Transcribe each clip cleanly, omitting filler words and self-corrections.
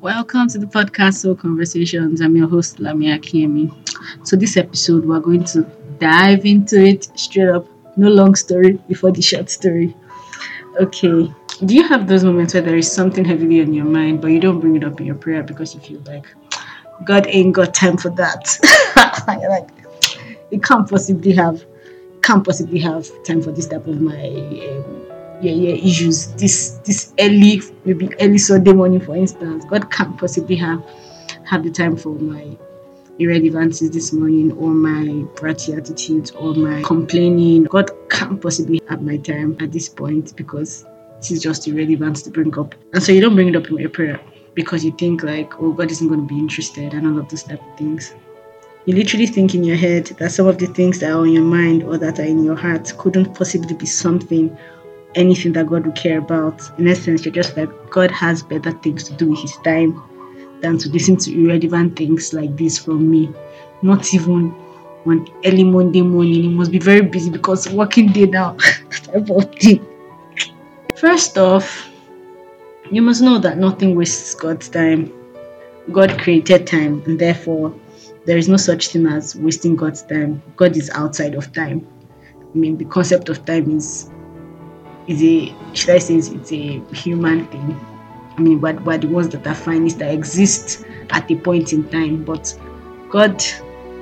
Welcome to the podcast Soul Conversations. I'm your host, Lamia Akiyemi. So this episode, we're going to dive into it straight up. No long story before the short story. Okay. Do you have those moments where there is something heavily on your mind, but you don't bring it up in your prayer because you feel like God ain't got time for that? You're like, you can't possibly have time for this type of my issues. This early, maybe early Sunday morning, for instance. God can't possibly have the time for my irrelevancies this morning, or my bratty attitudes, or my complaining. God can't possibly have my time at this point because this is just irrelevant to bring up. And so you don't bring it up in your prayer because you think like, oh, God isn't going to be interested and all of those type of things. You literally think in your head that some of the things that are on your mind or that are in your heart couldn't possibly be anything that God would care about. In essence, you're just like, God has better things to do with his time than to listen to irrelevant things like this from me. Not even on early Monday morning. He must be very busy because working day now. That type of thing. First off, you must know that nothing wastes God's time. God created time, and therefore, there is no such thing as wasting God's time. God is outside of time. I mean, the concept of time is a human thing. I mean, we're the ones that are finest that exist at a point in time, but God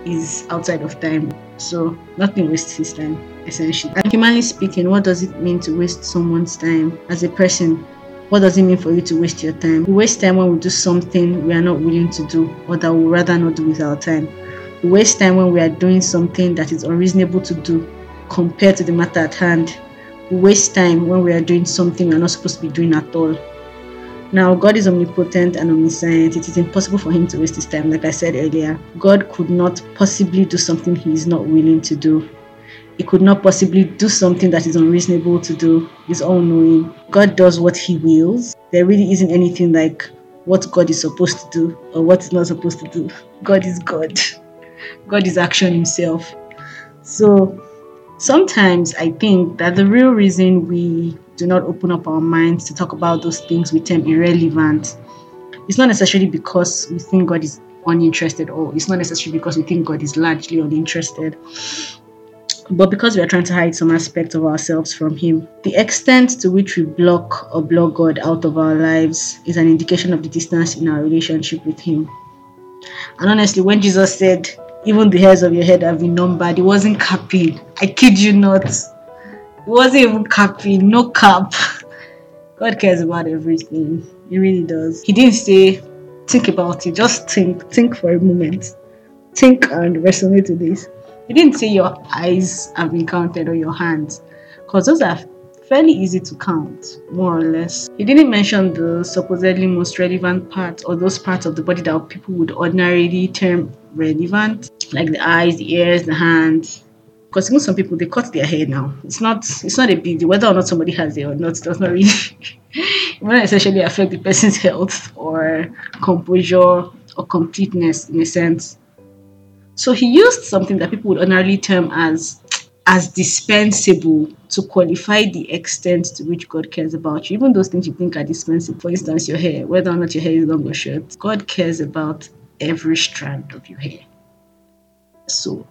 is outside of time, so nothing wastes his time, essentially. And humanly speaking, what does it mean to waste someone's time? As a person, what does it mean for you to waste your time? We waste time when we do something we are not willing to do, or that we would rather not do with our time. We waste time when we are doing something that is unreasonable to do compared to the matter at hand. We waste time when we are doing something we are not supposed to be doing at all. Now, God is omnipotent and omniscient. It is impossible for him to waste his time. Like I said earlier, God could not possibly do something he is not willing to do. He could not possibly do something that is unreasonable to do. He's all-knowing. God does what he wills. There really isn't anything like what God is supposed to do or what he's not supposed to do. God is God. God is action himself. So, sometimes I think that the real reason we do not open up our minds to talk about those things we term irrelevant, it's not necessarily because we think God is uninterested, or it's not necessarily because we think God is largely uninterested, but because we are trying to hide some aspect of ourselves from him. The extent to which we block God out of our lives is an indication of the distance in our relationship with him. And honestly, when Jesus said, "Even the hairs of your head have been numbered," it wasn't capping. I kid you not. It wasn't even capping. No cap. God cares about everything. He really does. He didn't say, think about it. Just think. Think for a moment. Think and resonate with this. He didn't say your eyes have been counted or your hands, because those are fairly easy to count, more or less. He didn't mention the supposedly most relevant parts, or those parts of the body that people would ordinarily term relevant, like the eyes, the ears, the hands. Because even some people, they cut their hair now. It's not a big deal whether or not somebody has it or not. It does not really it will not essentially affect the person's health or composure or completeness, in a sense. So he used something that people would ordinarily term as dispensable to qualify the extent to which God cares about you. Even those things you think are dispensable, for instance, your hair, whether or not your hair is long or short, God cares about every strand of your hair. So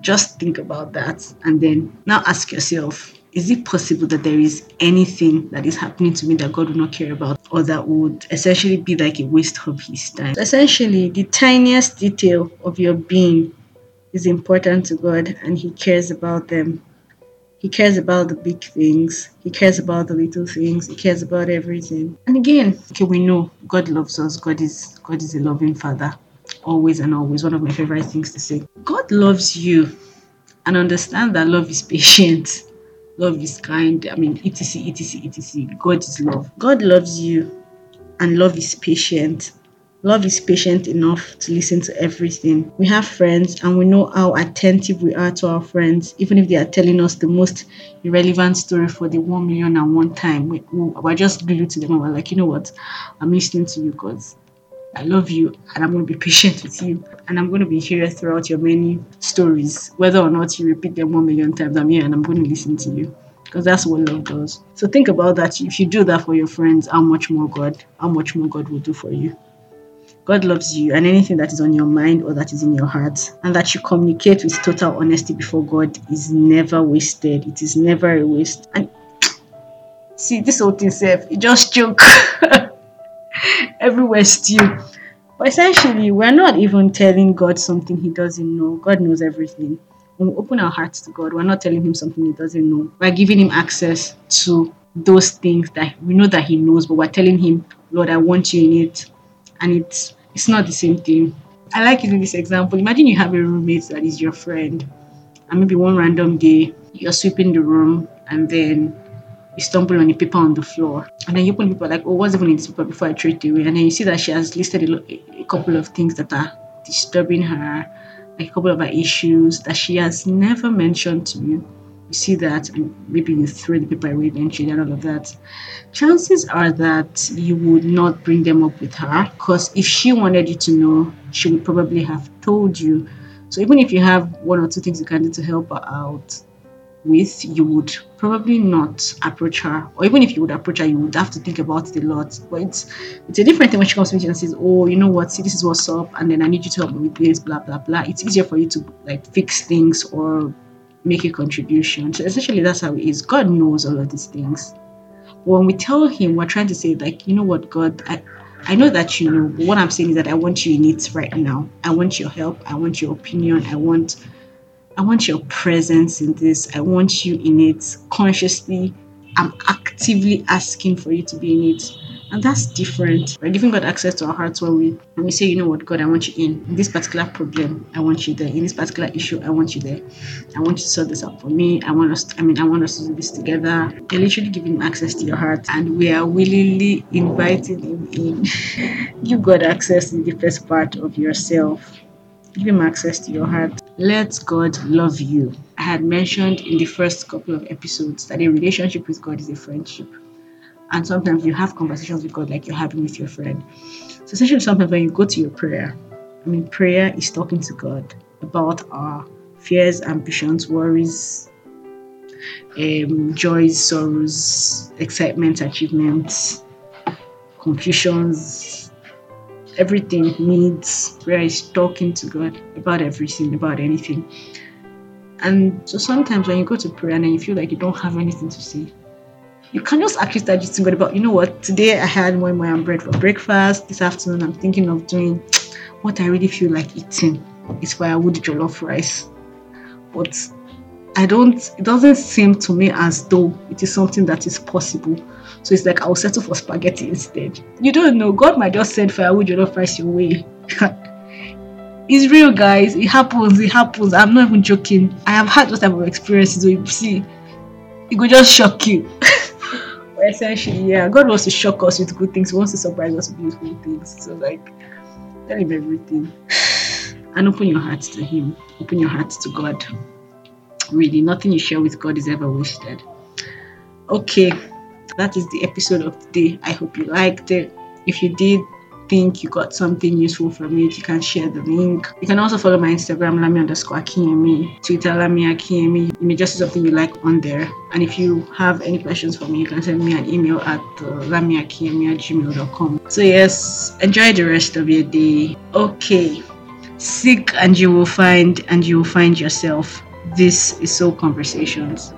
just think about that, and then now ask yourself, is it possible that there is anything that is happening to me that God would not care about, or that would essentially be like a waste of his time? Essentially, the tiniest detail of your being is important to God, and he cares about them. He cares about the big things. He cares about the little things. He cares about everything. And again, we know God loves us. God is a loving father, always and always. One of my favorite things to say. God loves you, and understand that love is patient. Love is kind. I mean, etc. God is love. God loves you, and love is patient. Love is patient enough to listen to everything. We have friends, and we know how attentive we are to our friends, even if they are telling us the most irrelevant story for the 1,000,001 time. We're just glued to them, and we're like, you know what? I'm listening to you because I love you, and I'm going to be patient with you, and I'm going to be here throughout your many stories. Whether or not you repeat them 1,000,000 times, I'm here, and I'm going to listen to you. Because that's what love does. So think about that. If you do that for your friends, how much more God will do for you. God loves you, and anything that is on your mind or that is in your heart and that you communicate with total honesty before God is never wasted. It is never a waste. And see, this whole thing, self, it just joke. Everywhere still. But essentially, we're not even telling God something he doesn't know. God knows everything. When we open our hearts to God, we're not telling him something he doesn't know. We're giving him access to those things that we know that he knows, but we're telling him, Lord, I want you in it. And it's not the same thing. I like using this example. Imagine you have a roommate that is your friend, and maybe one random day, you're sweeping the room, and then you stumble on a paper on the floor. And then you open the paper like, oh, what's even in this paper before I throw it away? And then you see that she has listed a couple of things that are disturbing her, like a couple of her issues that she has never mentioned to you. You see that, and maybe you throw the paper away eventually and all of that. Chances are that you would not bring them up with her, because if she wanted you to know, she would probably have told you. So even if you have one or two things you can do to help her out with, you would probably not approach her. Or even if you would approach her, you would have to think about it a lot. But it's a different thing when she comes to me and says, oh, you know what, see, this is what's up, and then I need you to help me with this, blah, blah, blah. It's easier for you to like fix things or make a contribution. So essentially, that's how it is. God knows all of these things. But when we tell him, we're trying to say, like, you know what, God, I know that you know, but what I'm saying is that I want you in it right now. I want your help. I want your opinion. I want your presence in this. I want you in it consciously. I'm actively asking for you to be in it. And that's different. We're giving God access to our hearts when we say, you know what, God, I want you in. In this particular problem, I want you there. In this particular issue, I want you there. I want you to sort this out for me. I want us to do this together. You're literally giving access to your heart, and we are willingly inviting him in. Give God access in the first part of yourself. Give him access to your heart. Let God love you. I had mentioned in the first couple of episodes that a relationship with God is a friendship. And sometimes you have conversations with God like you're having with your friend. So essentially, sometimes when you go to your prayer, prayer is talking to God about our fears, ambitions, worries, joys, sorrows, excitements, achievements, confusions, everything, needs. Prayer is talking to God about everything, about anything. And so sometimes when you go to prayer and you feel like you don't have anything to say, you can just actually start just thinking about, you know what, today I had moi-moi and bread for breakfast. This afternoon I'm thinking of doing what I really feel like eating. It's firewood jollof rice. But it doesn't seem to me as though it is something that is possible. So it's like, I'll settle for spaghetti instead. You don't know. God might just send firewood jollof rice your way. It's real, guys. It happens. I'm not even joking. I have had those type of experiences. So you see, it could just shock you. But essentially, yeah, God wants to shock us with good things. He wants to surprise us with beautiful things. So like, tell him everything. And open your hearts to him. Open your hearts to God. Really, nothing you share with God is ever wasted. Okay, that is the episode of today. I hope you liked it. If you did think you got something useful from it, you can share the link. You can also follow my Instagram, Lamia_Akiyemi, Twitter, Lamia Akiyemi. You may just see something you like on there. And if you have any questions for me, you can send me an email at lamiaakiyemi@gmail.com. So yes, enjoy the rest of your day. Okay, seek and you will find yourself. This is Soul Conversations.